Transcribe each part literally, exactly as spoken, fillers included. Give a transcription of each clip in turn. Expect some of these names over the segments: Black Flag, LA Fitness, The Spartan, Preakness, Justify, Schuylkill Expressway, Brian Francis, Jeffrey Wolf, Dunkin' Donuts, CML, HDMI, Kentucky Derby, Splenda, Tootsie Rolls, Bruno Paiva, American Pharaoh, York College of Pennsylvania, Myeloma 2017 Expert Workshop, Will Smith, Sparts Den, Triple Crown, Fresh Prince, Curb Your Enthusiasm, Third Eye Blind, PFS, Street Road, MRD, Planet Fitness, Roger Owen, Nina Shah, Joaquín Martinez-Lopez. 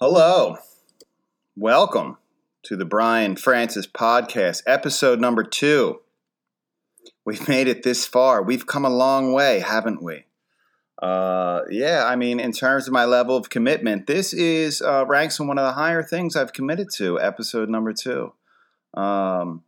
Hello. Welcome to the Brian Francis podcast, episode number two. We've made it this far. We've come a long way, haven't we? Uh, yeah, I mean, in terms of my level of commitment, this is uh, ranks in one of the higher things I've committed to, episode number two. Um,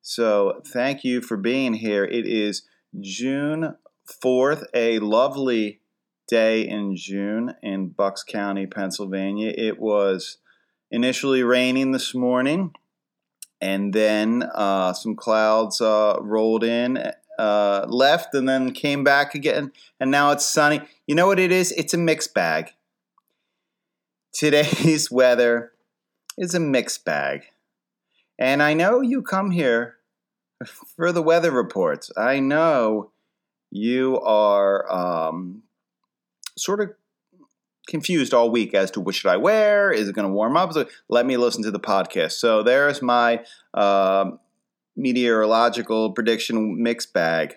so thank you for being here. It is June fourth, a lovely day in June in Bucks County, Pennsylvania. It was initially raining this morning, and then uh, some clouds uh, rolled in, uh, left, and then came back again, and now it's sunny. You know what it is? It's a mixed bag. Today's weather is a mixed bag. And I know you come here for the weather reports. I know you are um, sort of confused all week as to what should I wear? Is it going to warm up? So let me listen to the podcast. So there's my uh, meteorological prediction mixed bag.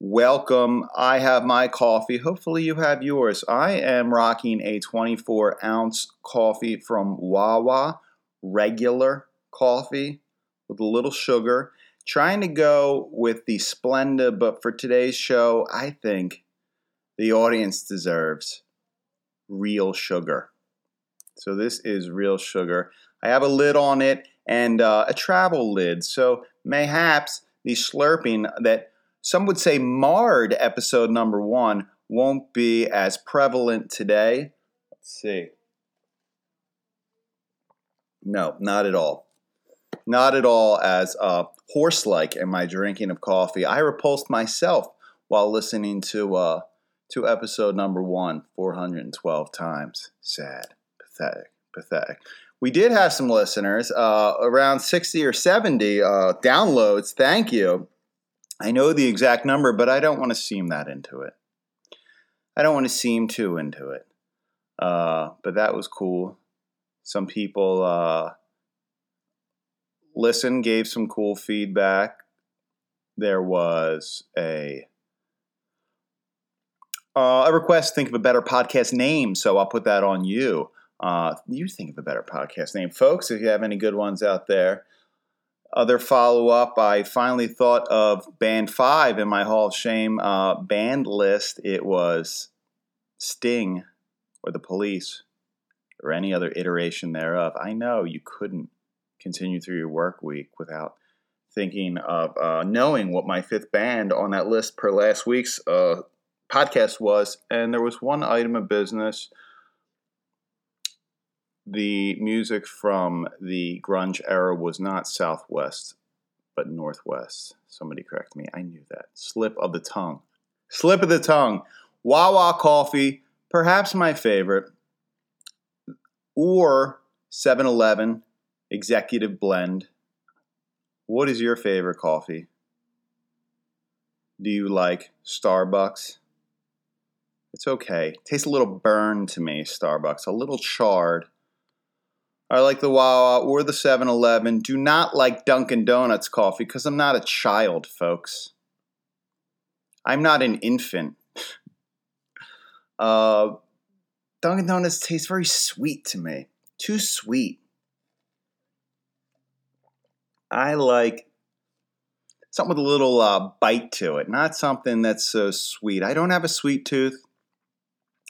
Welcome. I have my coffee. Hopefully you have yours. I am rocking a twenty-four ounce coffee from Wawa, regular coffee with a little sugar. Trying to go with the Splenda, but for today's show, I think the audience deserves real sugar. So this is real sugar. I have a lid on it and uh, a travel lid. So mayhaps the slurping that some would say marred episode number one won't be as prevalent today. Let's see. No, not at all. Not at all as uh, horse-like in my drinking of coffee. I repulsed myself while listening to uh, to episode number one, four hundred twelve times. Sad. Pathetic. Pathetic. We did have some listeners, uh, around sixty or seventy uh, downloads. Thank you. I know the exact number, but I don't want to seem that into it. I don't want to seem too into it. Uh, but that was cool. Some people uh, listened, gave some cool feedback. There was a... Uh, a request, think of a better podcast name, so I'll put that on you. Uh, you think of a better podcast name. Folks, if you have any good ones out there. Other follow-up, I finally thought of Band five in my Hall of Shame uh, band list. It was Sting or The Police or any other iteration thereof. I know you couldn't continue through your work week without thinking of uh, knowing what my fifth band on that list per last week's uh podcast was, and there was one item of business, the music from the grunge era was not Southwest, but Northwest. Somebody correct me. I knew that. Slip of the tongue. Slip of the tongue. Wawa coffee, perhaps my favorite, or seven eleven executive blend. What is your favorite coffee? Do you like Starbucks? It's okay. Tastes a little burned to me, Starbucks. A little charred. I like the Wawa or the seven eleven. Do not like Dunkin' Donuts coffee because I'm not a child, folks. I'm not an infant. uh, Dunkin' Donuts tastes very sweet to me. Too sweet. I like something with a little uh, bite to it. Not something that's so sweet. I don't have a sweet tooth.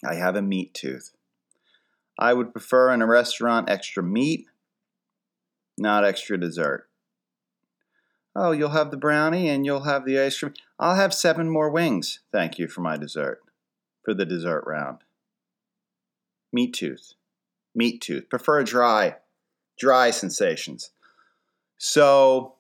I have a meat tooth. I would prefer in a restaurant extra meat, not extra dessert. Oh, you'll have the brownie and you'll have the ice cream. I'll have seven more wings. Thank you for my dessert, for the dessert round. Meat tooth. Meat tooth. Prefer dry, dry sensations. So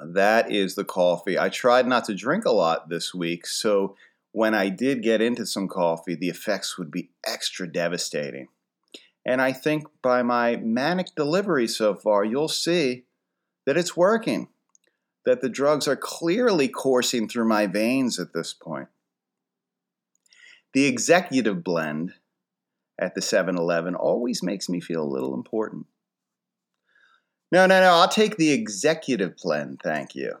that is the coffee. I tried not to drink a lot this week, so when I did get into some coffee, the effects would be extra devastating. And I think by my manic delivery so far, you'll see that it's working, that the drugs are clearly coursing through my veins at this point. The executive blend at the seven eleven always makes me feel a little important. No, no, no, I'll take the executive blend, thank you.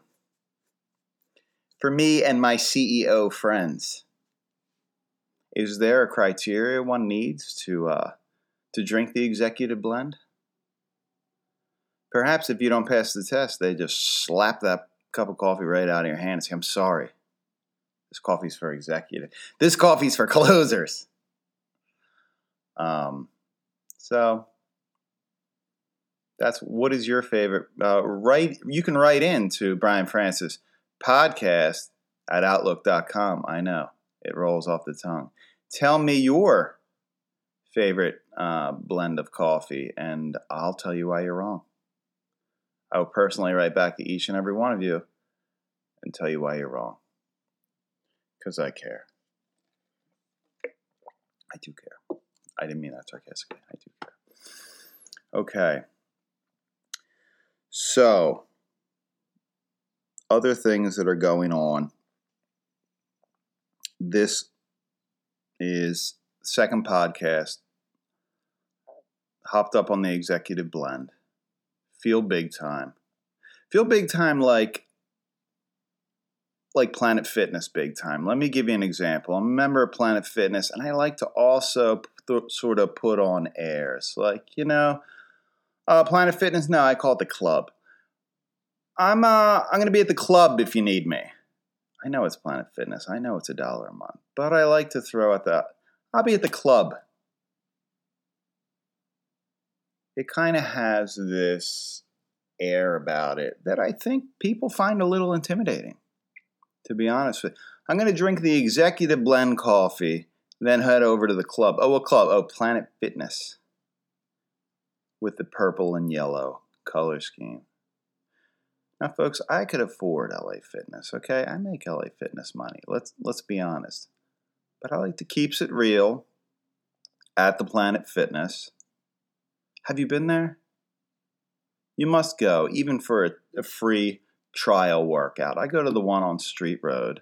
For me and my C E O friends. Is there a criteria one needs to uh, to drink the executive blend? Perhaps if you don't pass the test, they just slap that cup of coffee right out of your hand and say, I'm sorry. This coffee's for executive. This coffee's for closers. Um, so that's what is your favorite. Uh, write, you can write in to Brian Francis podcast at outlook dot com. I know it rolls off the tongue. Tell me your favorite uh, blend of coffee, and I'll tell you why you're wrong. I will personally write back to each and every one of you and tell you why you're wrong. Because I care. I do care. I didn't mean that sarcastically. I do care. Okay. So, other things that are going on. This is second podcast. Hopped up on the executive blend. Feel big time. Feel big time like, like Planet Fitness big time. Let me give you an example. I'm a member of Planet Fitness, and I like to also th- sort of put on airs. Like, you know, uh, Planet Fitness, no, I call it the club. I'm uh, I'm going to be at the club if you need me. I know it's Planet Fitness. I know it's a dollar a month. But I like to throw out the, I'll be at the club. It kind of has this air about it that I think people find a little intimidating, to be honest with you. I'm going to drink the executive blend coffee, then head over to the club. Oh, a club. Oh, Planet Fitness with the purple and yellow color scheme. Now, folks, I could afford L A Fitness, okay? I make L A Fitness money. Let's let's be honest. But I like to keep it real at the Planet Fitness. Have you been there? You must go, even for a, a free trial workout. I go to the one on Street Road,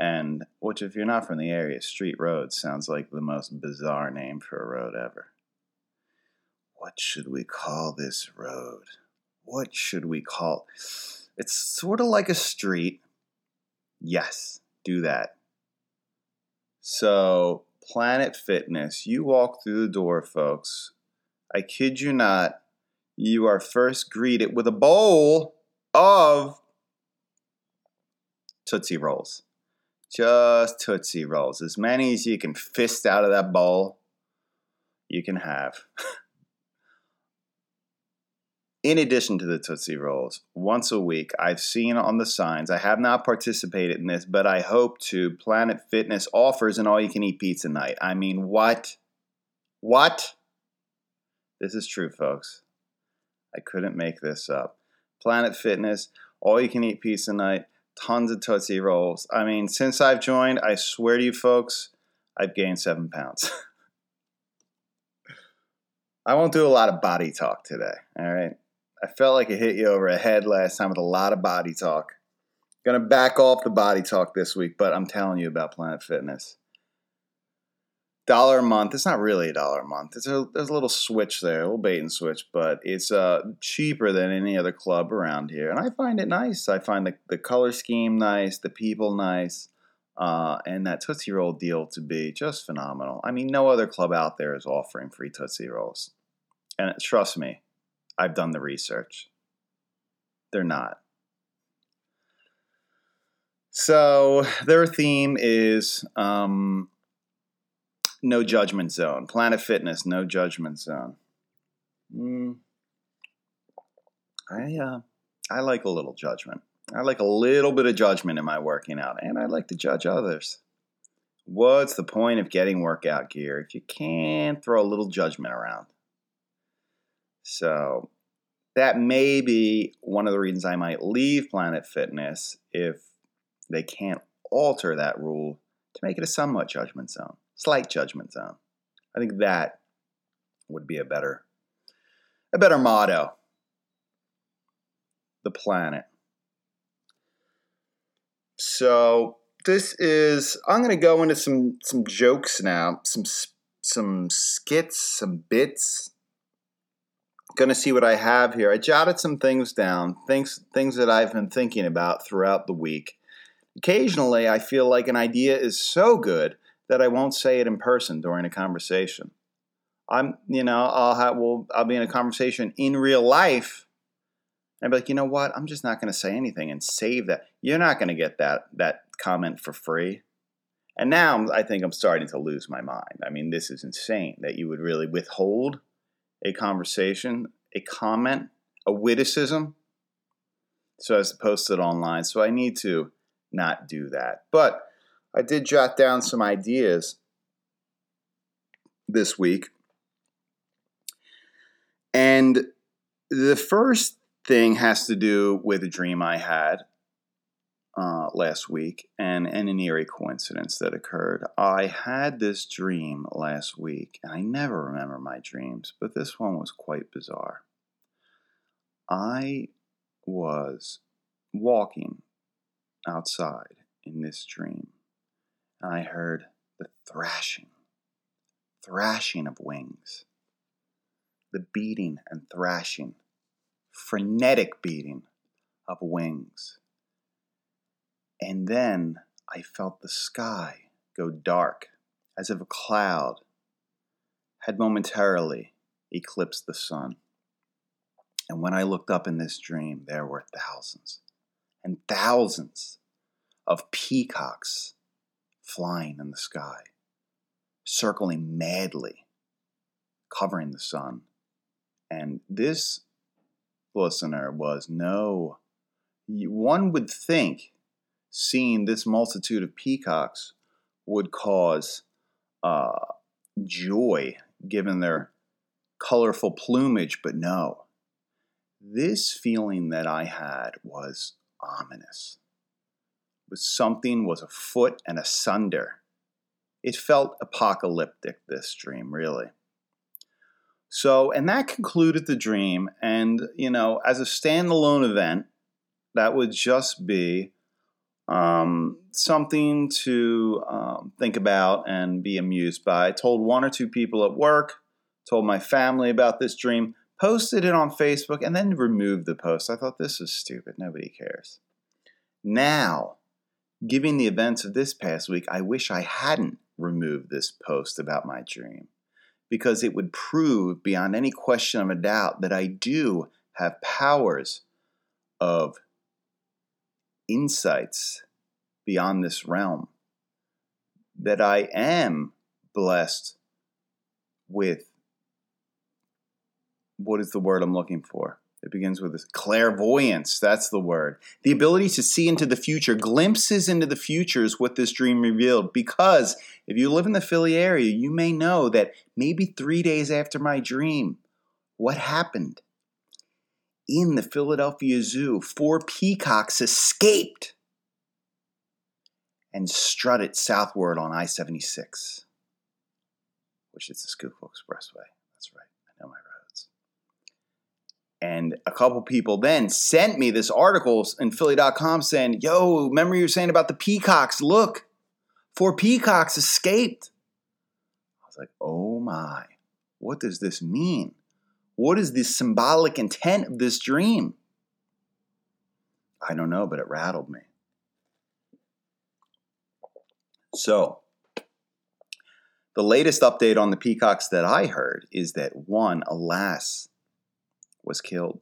and which, if you're not from the area, Street Road sounds like the most bizarre name for a road ever. What should we call this road? What should we call it? It's sort of like a street. Yes, do that. So, Planet Fitness, you walk through the door, folks. I kid you not, you are first greeted with a bowl of Tootsie Rolls. Just Tootsie Rolls. As many as you can fist out of that bowl, you can have. In addition to the Tootsie Rolls, once a week, I've seen on the signs, I have not participated in this, but I hope to, Planet Fitness offers an all-you-can-eat pizza night. I mean, what? What? This is true, folks. I couldn't make this up. Planet Fitness, all-you-can-eat pizza night, tons of Tootsie Rolls. I mean, since I've joined, I swear to you folks, I've gained seven pounds. I won't do a lot of body talk today, all right? I felt like it hit you over the head last time with a lot of body talk. Going to back off the body talk this week, but I'm telling you about Planet Fitness. Dollar a month. It's not really a dollar a month. It's a, there's a little switch there, a little bait and switch, but it's uh, cheaper than any other club around here. And I find it nice. I find the, the color scheme nice, the people nice, uh, and that Tootsie Roll deal to be just phenomenal. I mean, no other club out there is offering free Tootsie Rolls. And it, trust me, I've done the research. They're not. So their theme is... Um, No judgment zone. Planet Fitness, no judgment zone. Mm. I uh, I like a little judgment. I like a little bit of judgment in my working out, and I like to judge others. What's the point of getting workout gear if you can't throw a little judgment around? So that may be one of the reasons I might leave Planet Fitness if they can't alter that rule to make it a somewhat judgment zone. Slight judgment zone. I think that would be a better, a better motto. The planet. So this is. I'm going to go into some some jokes now. Some some skits. Some bits. Going to see what I have here. I jotted some things down. Things things that I've been thinking about throughout the week. Occasionally, I feel like an idea is so good that I won't say it in person during a conversation. I'm, you know, I'll have, well, I'll be in a conversation in real life, and I'll be like, you know what? I'm just not going to say anything and save that. You're not going to get that that comment for free. And now I think I'm starting to lose my mind. I mean, this is insane that you would really withhold a conversation, a comment, a witticism, so as to post it online. So I need to not do that. But I did jot down some ideas this week. And the first thing has to do with a dream I had uh, last week and, and an eerie coincidence that occurred. I had this dream last week, and I never remember my dreams, but this one was quite bizarre. I was walking outside in this dream, and I heard the thrashing, thrashing of wings, the beating and thrashing, frenetic beating of wings. And then I felt the sky go dark, as if a cloud had momentarily eclipsed the sun. And when I looked up in this dream, there were thousands and thousands of peacocks flying in the sky, circling madly, covering the sun. And this listener was no, one would think seeing this multitude of peacocks would cause uh, joy given their colorful plumage, but no. This feeling that I had was ominous. Was something was afoot and asunder. It felt apocalyptic, this dream, really. So, and that concluded the dream. And, you know, as a standalone event, that would just be um, something to um, think about and be amused by. I told one or two people at work, told my family about this dream, posted it on Facebook, and then removed the post. I thought, this is stupid. Nobody cares. Now, given the events of this past week, I wish I hadn't removed this post about my dream, because it would prove beyond any question of a doubt that I do have powers of insights beyond this realm, that I am blessed with, what is the word I'm looking for? It begins with this clairvoyance. That's the word. The ability to see into the future, glimpses into the future is what this dream revealed. Because if you live in the Philly area, you may know that maybe three days after my dream, what happened? In the Philadelphia Zoo, four peacocks escaped and strutted southward on I seventy-six, which is the Schuylkill Expressway. That's right. I know my road. And a couple people then sent me this article in Philly dot com saying, yo, remember you were saying about the peacocks? Look, four peacocks escaped. I was like, oh my, what does this mean? What is the symbolic intent of this dream? I don't know, but it rattled me. So the latest update on the peacocks that I heard is that one, alas, was killed.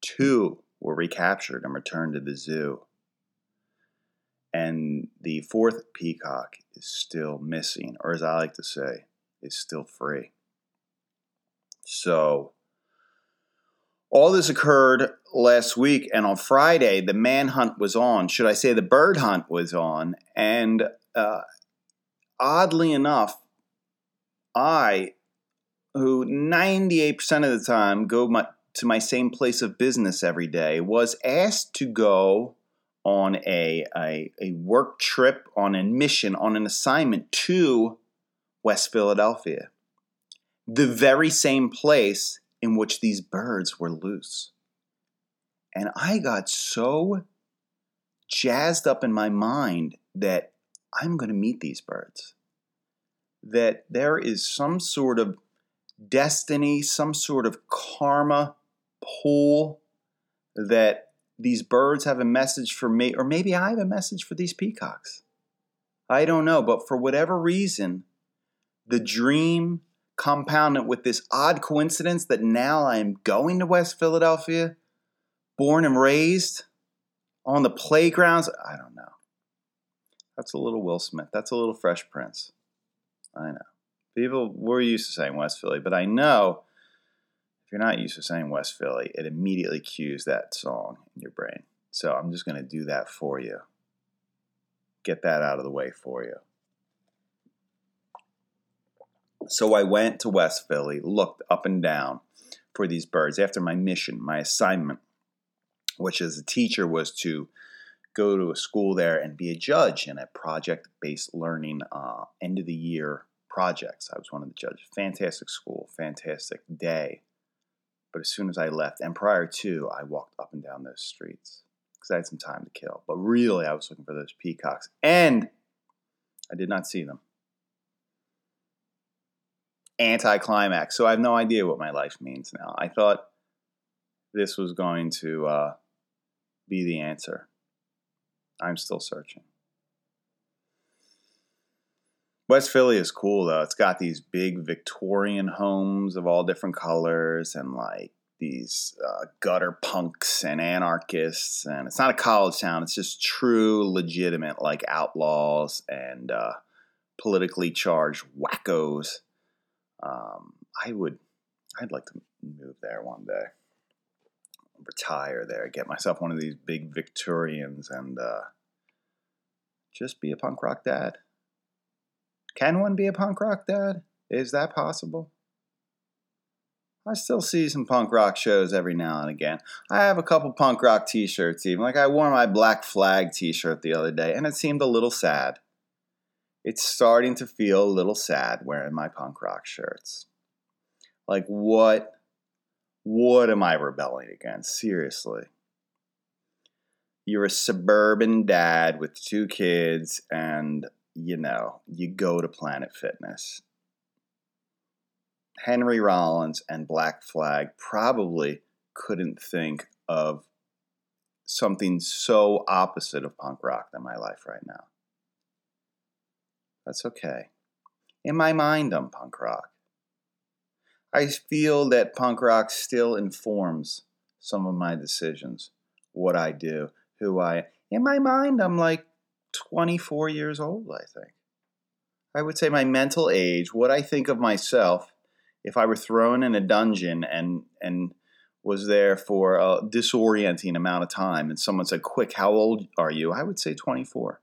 Two were recaptured and returned to the zoo. And the fourth peacock is still missing, or as I like to say, is still free. So, all this occurred last week, and on Friday, the manhunt was on. Should I say the bird hunt was on? And uh, oddly enough, I... who ninety-eight percent of the time go my, to my same place of business every day, was asked to go on a, a, a work trip, on a mission, on an assignment to West Philadelphia, the very same place in which these birds were loose. And I got so jazzed up in my mind that I'm going to meet these birds, that there is some sort of destiny, some sort of karma pull that these birds have a message for me, or maybe I have a message for these peacocks I don't know, but for whatever reason, the dream compounded with this odd coincidence that now I am going to West Philadelphia, born and raised on the playgrounds. I don't know. That's a little Will Smith. That's a little Fresh Prince. I know. People were used to saying West Philly, but I know if you're not used to saying West Philly, it immediately cues that song in your brain. So I'm just going to do that for you. Get that out of the way for you. So I went to West Philly, looked up and down for these birds after my mission, my assignment, which as a teacher was to go to a school there and be a judge in a project-based learning uh, end-of-the-year projects. I was one of the judges. Fantastic school, fantastic day. But as soon as I left, and prior to, I walked up and down those streets because I had some time to kill. But really, I was looking for those peacocks, and I did not see them. Anticlimax. So I have no idea what my life means now. I thought this was going to uh, be the answer. I'm still searching. West Philly is cool, though. It's got these big Victorian homes of all different colors and, like, these uh, gutter punks and anarchists. And it's not a college town. It's just true, legitimate, like, outlaws and uh, politically charged wackos. Um, I would, I'd like to move there one day. Retire there, get myself one of these big Victorians and uh, just be a punk rock dad. Can one be a punk rock dad? Is that possible? I still see some punk rock shows every now and again. I have a couple punk rock t-shirts even. Like I wore my Black Flag t-shirt the other day and it seemed a little sad. It's starting to feel a little sad wearing my punk rock shirts. Like what... What am I rebelling against? Seriously. You're a suburban dad with two kids and, you know, you go to Planet Fitness. Henry Rollins and Black Flag probably couldn't think of something so opposite of punk rock than my life right now. That's okay. In my mind, I'm punk rock. I feel that punk rock still informs some of my decisions, what I do, who I am. In my mind, I'm like twenty-four years old, I think. I would say my mental age, what I think of myself, if I were thrown in a dungeon and and was there for a disorienting amount of time, and someone said, quick, how old are you? I would say twenty-four.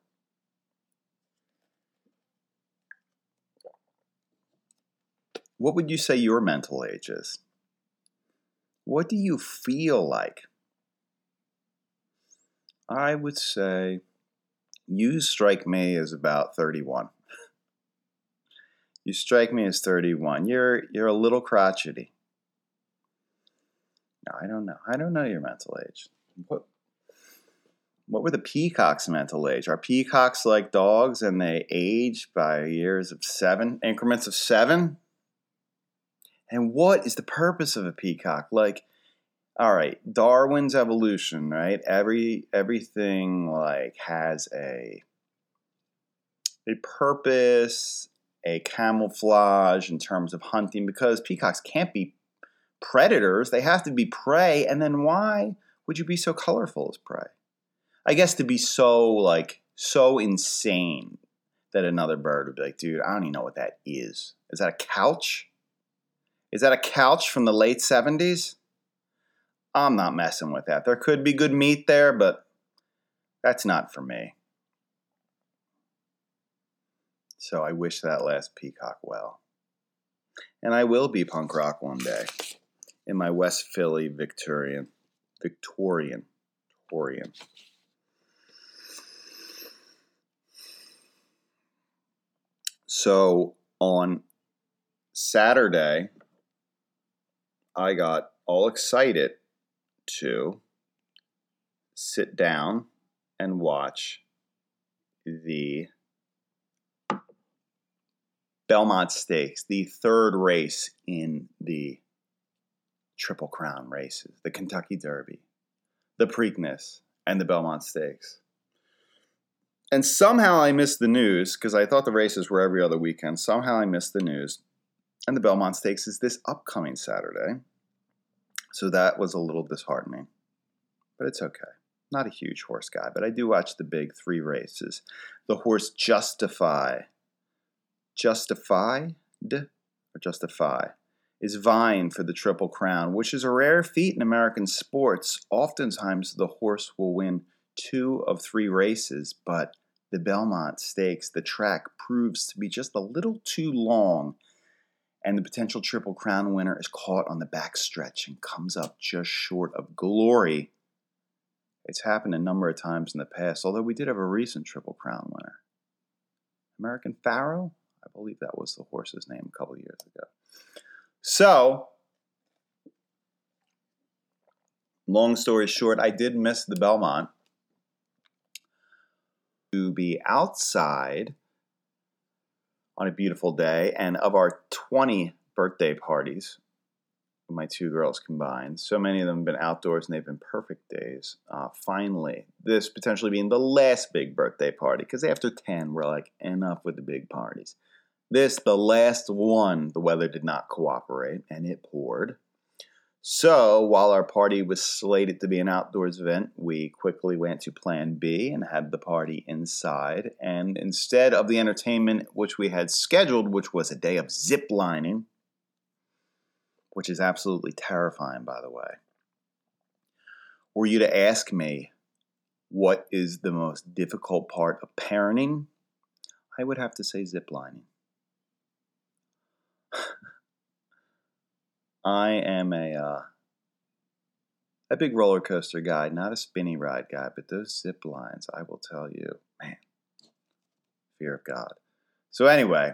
What would you say your mental age is? What do you feel like? I would say you strike me as about thirty-one. You strike me as thirty-one. You're you're a little crotchety. No, I don't know. I don't know your mental age. What what were the peacocks' mental age? Are peacocks like dogs and they age by years of seven, increments of seven? And what is the purpose of a peacock? Like, all right, Darwin's evolution, right? Every everything like has a a purpose, a camouflage in terms of hunting, because peacocks can't be predators. They have to be prey. And then why would you be so colorful as prey? I guess to be so like so insane that another bird would be like, dude, I don't even know what that is. Is that a couch? Is that a couch from the late seventies? I'm not messing with that. There could be good meat there, but that's not for me. So I wish that last peacock well. And I will be punk rock one day in my West Philly Victorian. Victorian. Victorian. So on Saturday, I got all excited to sit down and watch the Belmont Stakes, the third race in the Triple Crown races, the Kentucky Derby, the Preakness, and the Belmont Stakes. and somehow I missed the news because I thought the races were every other weekend. Somehow I missed the news. And the Belmont Stakes is this upcoming Saturday. So that was a little disheartening. But it's okay. Not a huge horse guy, but I do watch the big three races. The horse Justify. Justified or Justify is vying for the Triple Crown, which is a rare feat in American sports. Oftentimes the horse will win two of three races, but the Belmont Stakes, the track, proves to be just a little too long, and the potential Triple Crown winner is caught on the backstretch and comes up just short of glory. It's happened a number of times in the past, although we did have a recent Triple Crown winner. American Pharaoh? I believe that was the horse's name a couple years ago. So, long story short, I did miss the Belmont. To be outside on a beautiful day, and of our twenty birthday parties, my two girls combined, so many of them have been outdoors and they've been perfect days. Uh, finally, this potentially being the last big birthday party, because after ten, we're like, enough with the big parties. This, the last one, the weather did not cooperate, and it poured. So, while our party was slated to be an outdoors event, we quickly went to Plan B and had the party inside. And instead of the entertainment which we had scheduled, which was a day of zip lining, which is absolutely terrifying, by the way, were you to ask me what is the most difficult part of parenting, I would have to say zip lining. I am a uh, a big roller coaster guy, not a spinny ride guy, but those zip lines, I will tell you, man, fear of God. So anyway,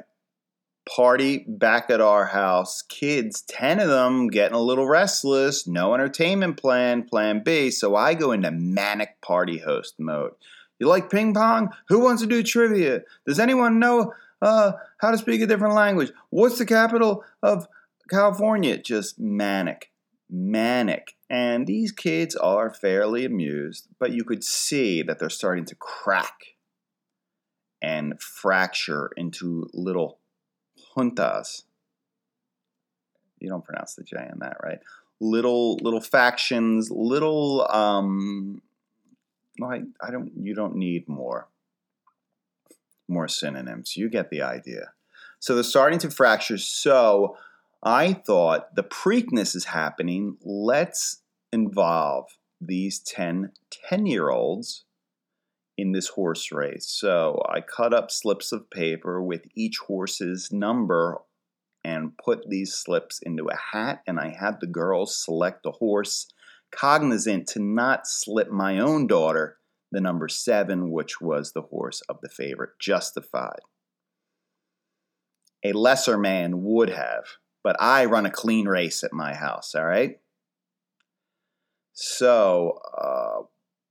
party back at our house. Kids, ten of them, getting a little restless. No entertainment plan, Plan B. So I go into manic party host mode. You like ping pong? Who wants to do trivia? Does anyone know uh, how to speak a different language? What's the capital of California? Just manic, manic. And these kids are fairly amused, but you could see that they're starting to crack and fracture into little juntas. You don't pronounce the J in that, right? Little, little factions, little, um, well, I, I don't, you don't need more, more synonyms. You get the idea. So they're starting to fracture. So I thought the Preakness is happening. Let's involve these ten ten-year-olds in this horse race. So I cut up slips of paper with each horse's number and put these slips into a hat, and I had the girls select a horse, cognizant to not slip my own daughter the number seven, which was the horse of the favorite, Justified. A lesser man would have, but I run a clean race at my house, all right? So uh,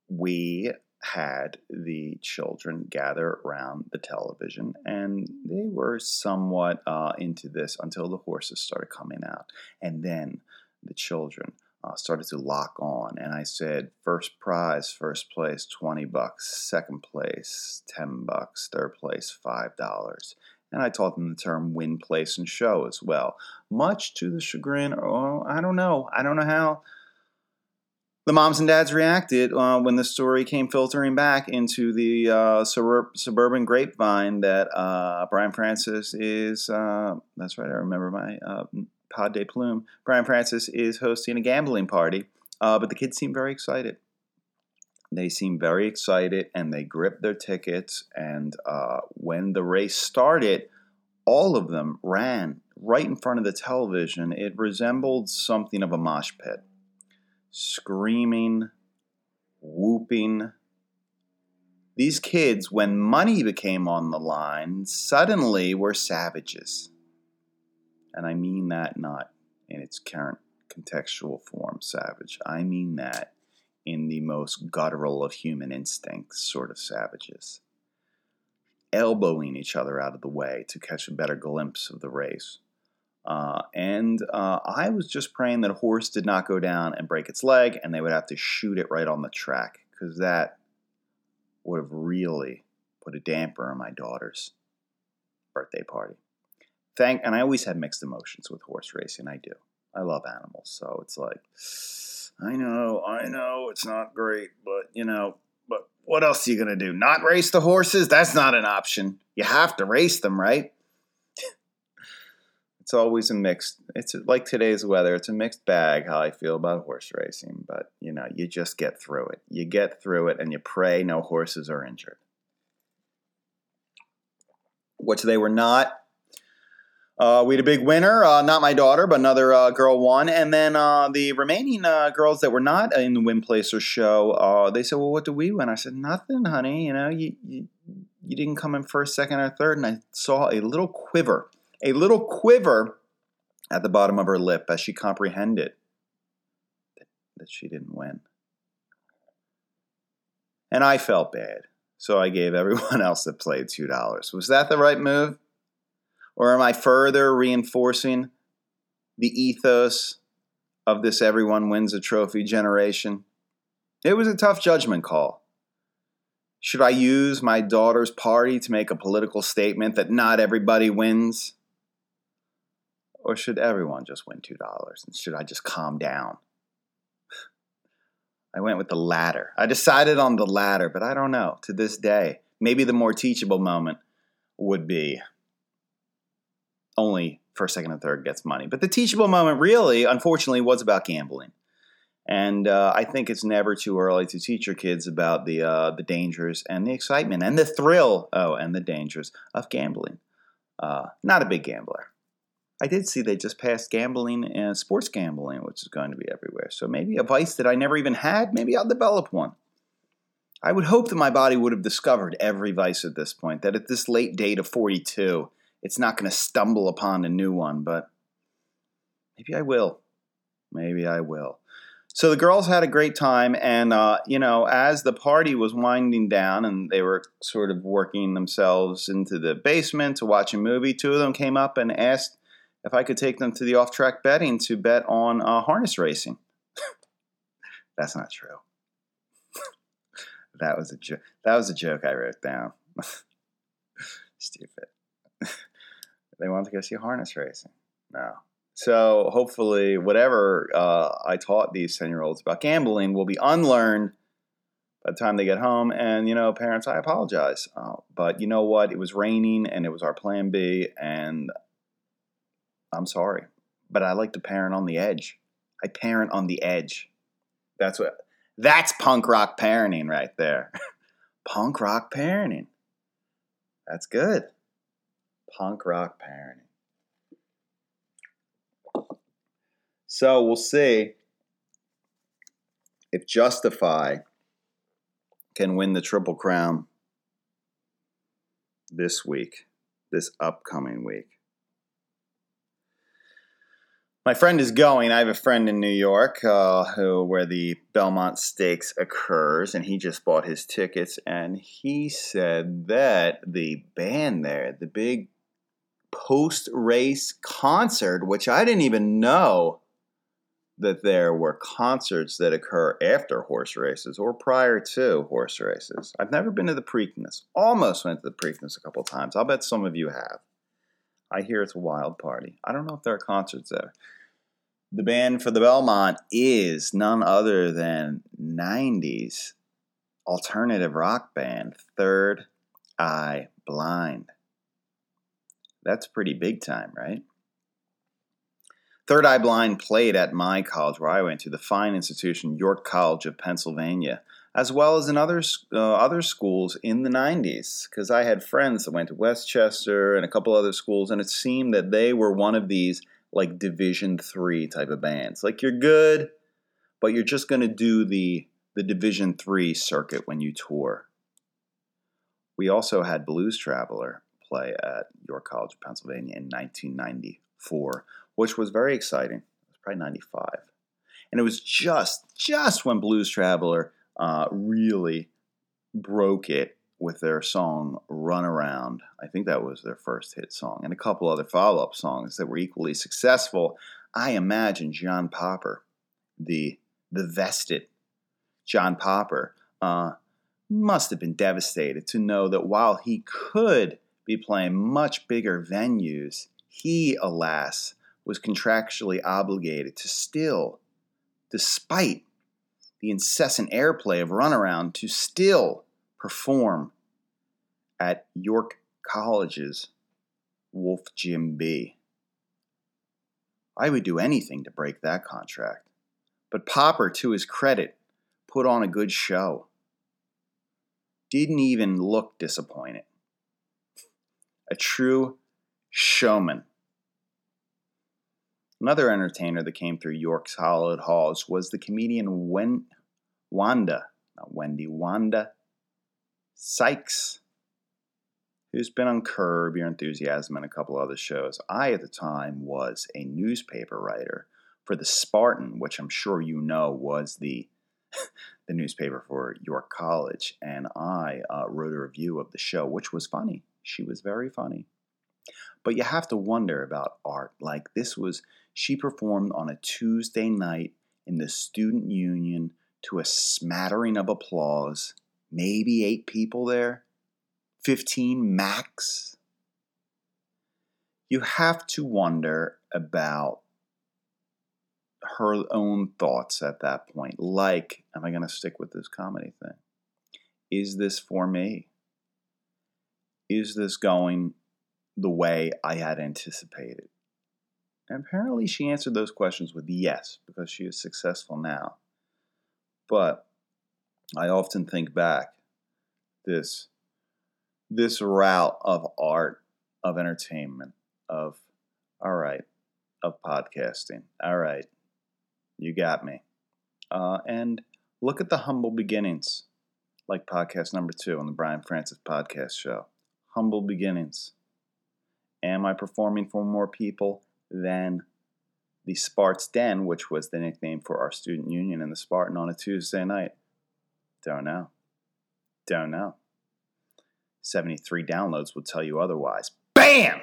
we had the children gather around the television, and they were somewhat uh, into this until the horses started coming out. And then the children uh, started to lock on, and I said, first prize, first place, twenty bucks, second place, ten bucks, third place, five dollars. And I taught them the term win, place, and show as well. Much to the chagrin, oh, I don't know. I don't know how the moms and dads reacted uh, when the story came filtering back into the uh, sur- suburban grapevine that uh, Brian Francis is, uh, that's right, I remember my uh, pod de plume. Brian Francis is hosting a gambling party, uh, but the kids seem very excited. They seemed very excited, and they gripped their tickets, and uh, when the race started, all of them ran right in front of the television. It resembled something of a mosh pit. Screaming, whooping. These kids, when money became on the line, suddenly were savages. And I mean that not in its current contextual form, savage. I mean that in the most guttural of human instincts sort of savages, elbowing each other out of the way to catch a better glimpse of the race. Uh, and uh, I was just praying that a horse did not go down and break its leg, and they would have to shoot it right on the track, because that would have really put a damper on my daughter's birthday party. Thank, and I always have mixed emotions with horse racing. I do. I love animals. So it's like, I know, I know, it's not great, but, you know, but what else are you going to do? Not race the horses? That's not an option. You have to race them, right? It's always a mixed, it's like today's weather. It's a mixed bag how I feel about horse racing, but, you know, you just get through it. You get through it and you pray no horses are injured. Which they were not. Uh, we had a big winner, uh, not my daughter, but another uh, girl won. And then uh, the remaining uh, girls that were not in the Win Placer show, uh, they said, well, what do we win? I said, nothing, honey. You know, you, you you didn't come in first, second, or third. And I saw a little quiver, a little quiver at the bottom of her lip as she comprehended that she didn't win. And I felt bad. So I gave everyone else that played two dollars. Was that the right move? Or am I further reinforcing the ethos of this everyone wins a trophy generation? It was a tough judgment call. Should I use my daughter's party to make a political statement that not everybody wins? Or should everyone just win two dollars? And should I just calm down? I went with the latter. I decided on the latter, but I don't know. To this day, maybe the more teachable moment would be only first, second, and third gets money. But the teachable moment really, unfortunately, was about gambling. And uh, I think it's never too early to teach your kids about the uh, the dangers and the excitement and the thrill, oh, and the dangers of gambling. Uh, not a big gambler. I did see they just passed gambling and sports gambling, which is going to be everywhere. So maybe a vice that I never even had, maybe I'll develop one. I would hope that my body would have discovered every vice at this point, that at this late date of forty-two, it's not going to stumble upon a new one, but maybe I will. Maybe I will. So the girls had a great time, and, uh, you know, as the party was winding down and they were sort of working themselves into the basement to watch a movie, two of them came up and asked if I could take them to the off-track betting to bet on uh, harness racing. That's not true. That was a jo- that was a joke I wrote down. Stupid. They wanted to go see harness racing. No. So hopefully whatever uh, I taught these ten-year-olds about gambling will be unlearned by the time they get home. And, you know, parents, I apologize. Uh, but you know what? It was raining and it was our plan B, and I'm sorry. But I like to parent on the edge. I parent on the edge. That's what. That's punk rock parenting right there. Punk rock parenting. That's good. Punk rock parenting. So we'll see if Justify can win the Triple Crown this week, this upcoming week. My friend is going. I have a friend in New York uh, who, where the Belmont Stakes occurs, and he just bought his tickets, and he said that the band there, the big post-race concert, which I didn't even know that there were concerts that occur after horse races or prior to horse races. I've never been to the Preakness. Almost went to the Preakness a couple times. I'll bet some of you have. I hear it's a wild party. I don't know if there are concerts there. The band for the Belmont is none other than nineties alternative rock band Third Eye Blind. That's pretty big time, right? Third Eye Blind played at my college where I went to, the fine institution York College of Pennsylvania, as well as in other uh, other schools in the nineties, because I had friends that went to Westchester and a couple other schools, and it seemed that they were one of these like Division three type of bands. Like you're good, but you're just going to do the, the Division three circuit when you tour. We also had Blues Traveler play at York College of Pennsylvania in nineteen ninety-four, which was very exciting. It was probably ninety-five. And it was just, just when Blues Traveler Uh, really broke it with their song Runaround. I think that was their first hit song, and a couple other follow-up songs that were equally successful. I imagine John Popper, the the vested John Popper, uh, must have been devastated to know that while he could be playing much bigger venues, he, alas, was contractually obligated to still, despite the incessant airplay of runaround, to still perform at York College's Wolf Gym B. I would do anything to break that contract. But Popper, to his credit, put on a good show. Didn't even look disappointed. A true showman. Another entertainer that came through York's hallowed halls was the comedian Wen- Wanda, not Wendy, Wanda Sykes, who's been on Curb Your Enthusiasm and a couple other shows. I, at the time, was a newspaper writer for The Spartan, which I'm sure you know was the, the newspaper for York College, and I uh, wrote a review of the show, which was funny. She was very funny. But you have to wonder about art. Like this was, she performed on a Tuesday night in the student union to a smattering of applause. Maybe eight people there, fifteen max. You have to wonder about her own thoughts at that point. Like, am I going to stick with this comedy thing? Is this for me? Is this going the way I had anticipated? And apparently she answered those questions with yes, because she is successful now. But I often think back, this, this route of art, of entertainment, of, all right, of podcasting. All right, you got me. Uh, and look at the humble beginnings, like podcast number two on the Brian Francis podcast show. Humble beginnings. Am I performing for more people than the Sparts Den, which was the nickname for our student union and the Spartan on a Tuesday night? Don't know. Don't know. seventy-three downloads will tell you otherwise. Bam!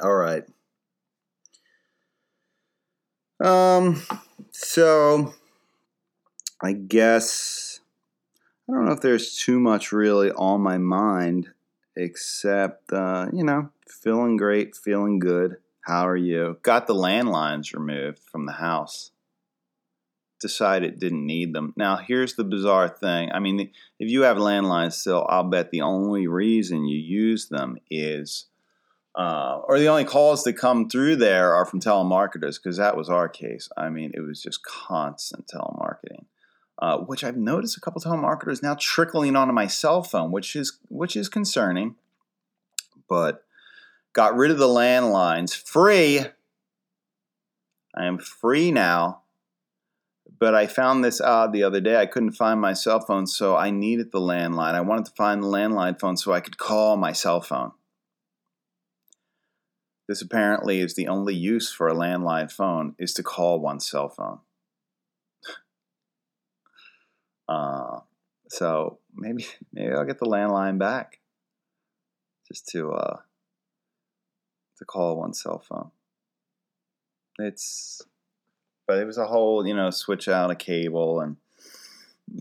All right. Um, so I guess I don't know if there's too much really on my mind except, uh, you know, feeling great, feeling good. How are you? Got the landlines removed from the house. Decided didn't need them. Now, here's the bizarre thing. I mean, if you have landlines still, I'll bet the only reason you use them is Uh, or the only calls that come through there are from telemarketers, because that was our case. I mean, it was just constant telemarketing, uh, which I've noticed a couple telemarketers now trickling onto my cell phone, which is which is concerning. But got rid of the landlines. Free. I am free now. But I found this odd the other day. I couldn't find my cell phone, so I needed the landline. I wanted to find the landline phone so I could call my cell phone. This apparently is the only use for a landline phone is to call one's cell phone. uh, so maybe maybe I'll get the landline back just to uh, to call one's cell phone. It's but it was a whole, you know, switch out a cable and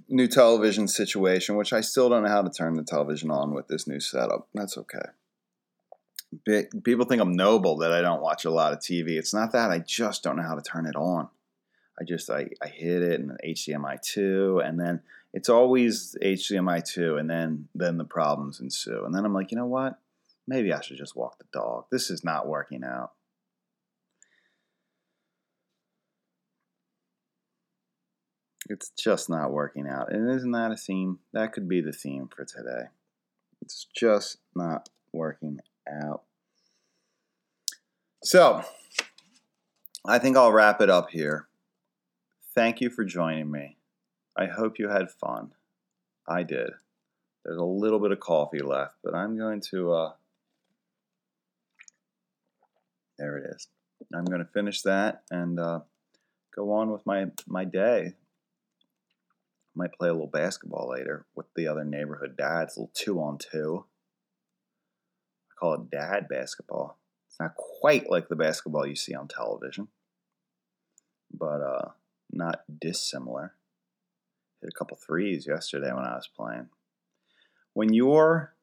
new television situation, which I still don't know how to turn the television on with this new setup. That's okay. People think I'm noble that I don't watch a lot of T V. It's not that. I just don't know how to turn it on. I just, I, I hit it and H D M I two, and then it's always H D M I two, and then, then the problems ensue. And then I'm like, you know what? Maybe I should just walk the dog. This is not working out. It's just not working out. And isn't that a theme? That could be the theme for today. It's just not working out. out. So, I think I'll wrap it up here. Thank you for joining me. I hope you had fun. I did. There's a little bit of coffee left, but I'm going to, uh, there it is. I'm going to finish that and uh, go on with my, my day. Might play a little basketball later with the other neighborhood dads, a little two on two. Call it dad basketball. It's not quite like the basketball you see on television, but uh, not dissimilar. Hit a couple threes yesterday when I was playing. When you're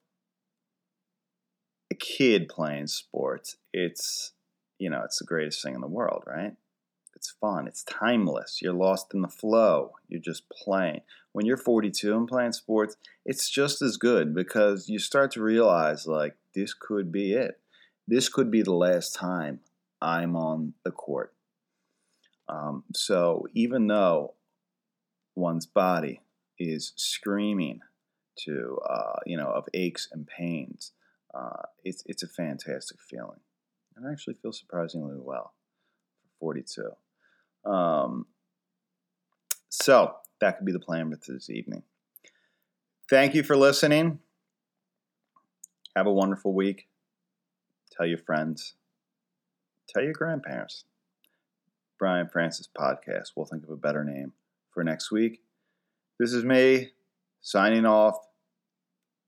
a kid playing sports, it's, you know, it's the greatest thing in the world, right? It's fun. It's timeless. You're lost in the flow. You're just playing. When you're forty-two and playing sports, it's just as good because you start to realize, like, this could be it. This could be the last time I'm on the court. Um, so even though one's body is screaming to, uh, you know, of aches and pains, uh, it's it's a fantastic feeling. And I actually feel surprisingly well for forty-two. Um, so that could be the plan for this evening. Thank you for listening. Have a wonderful week. Tell your friends. Tell your grandparents. Brian Francis Podcast. We'll think of a better name for next week. This is me signing off.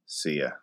See ya.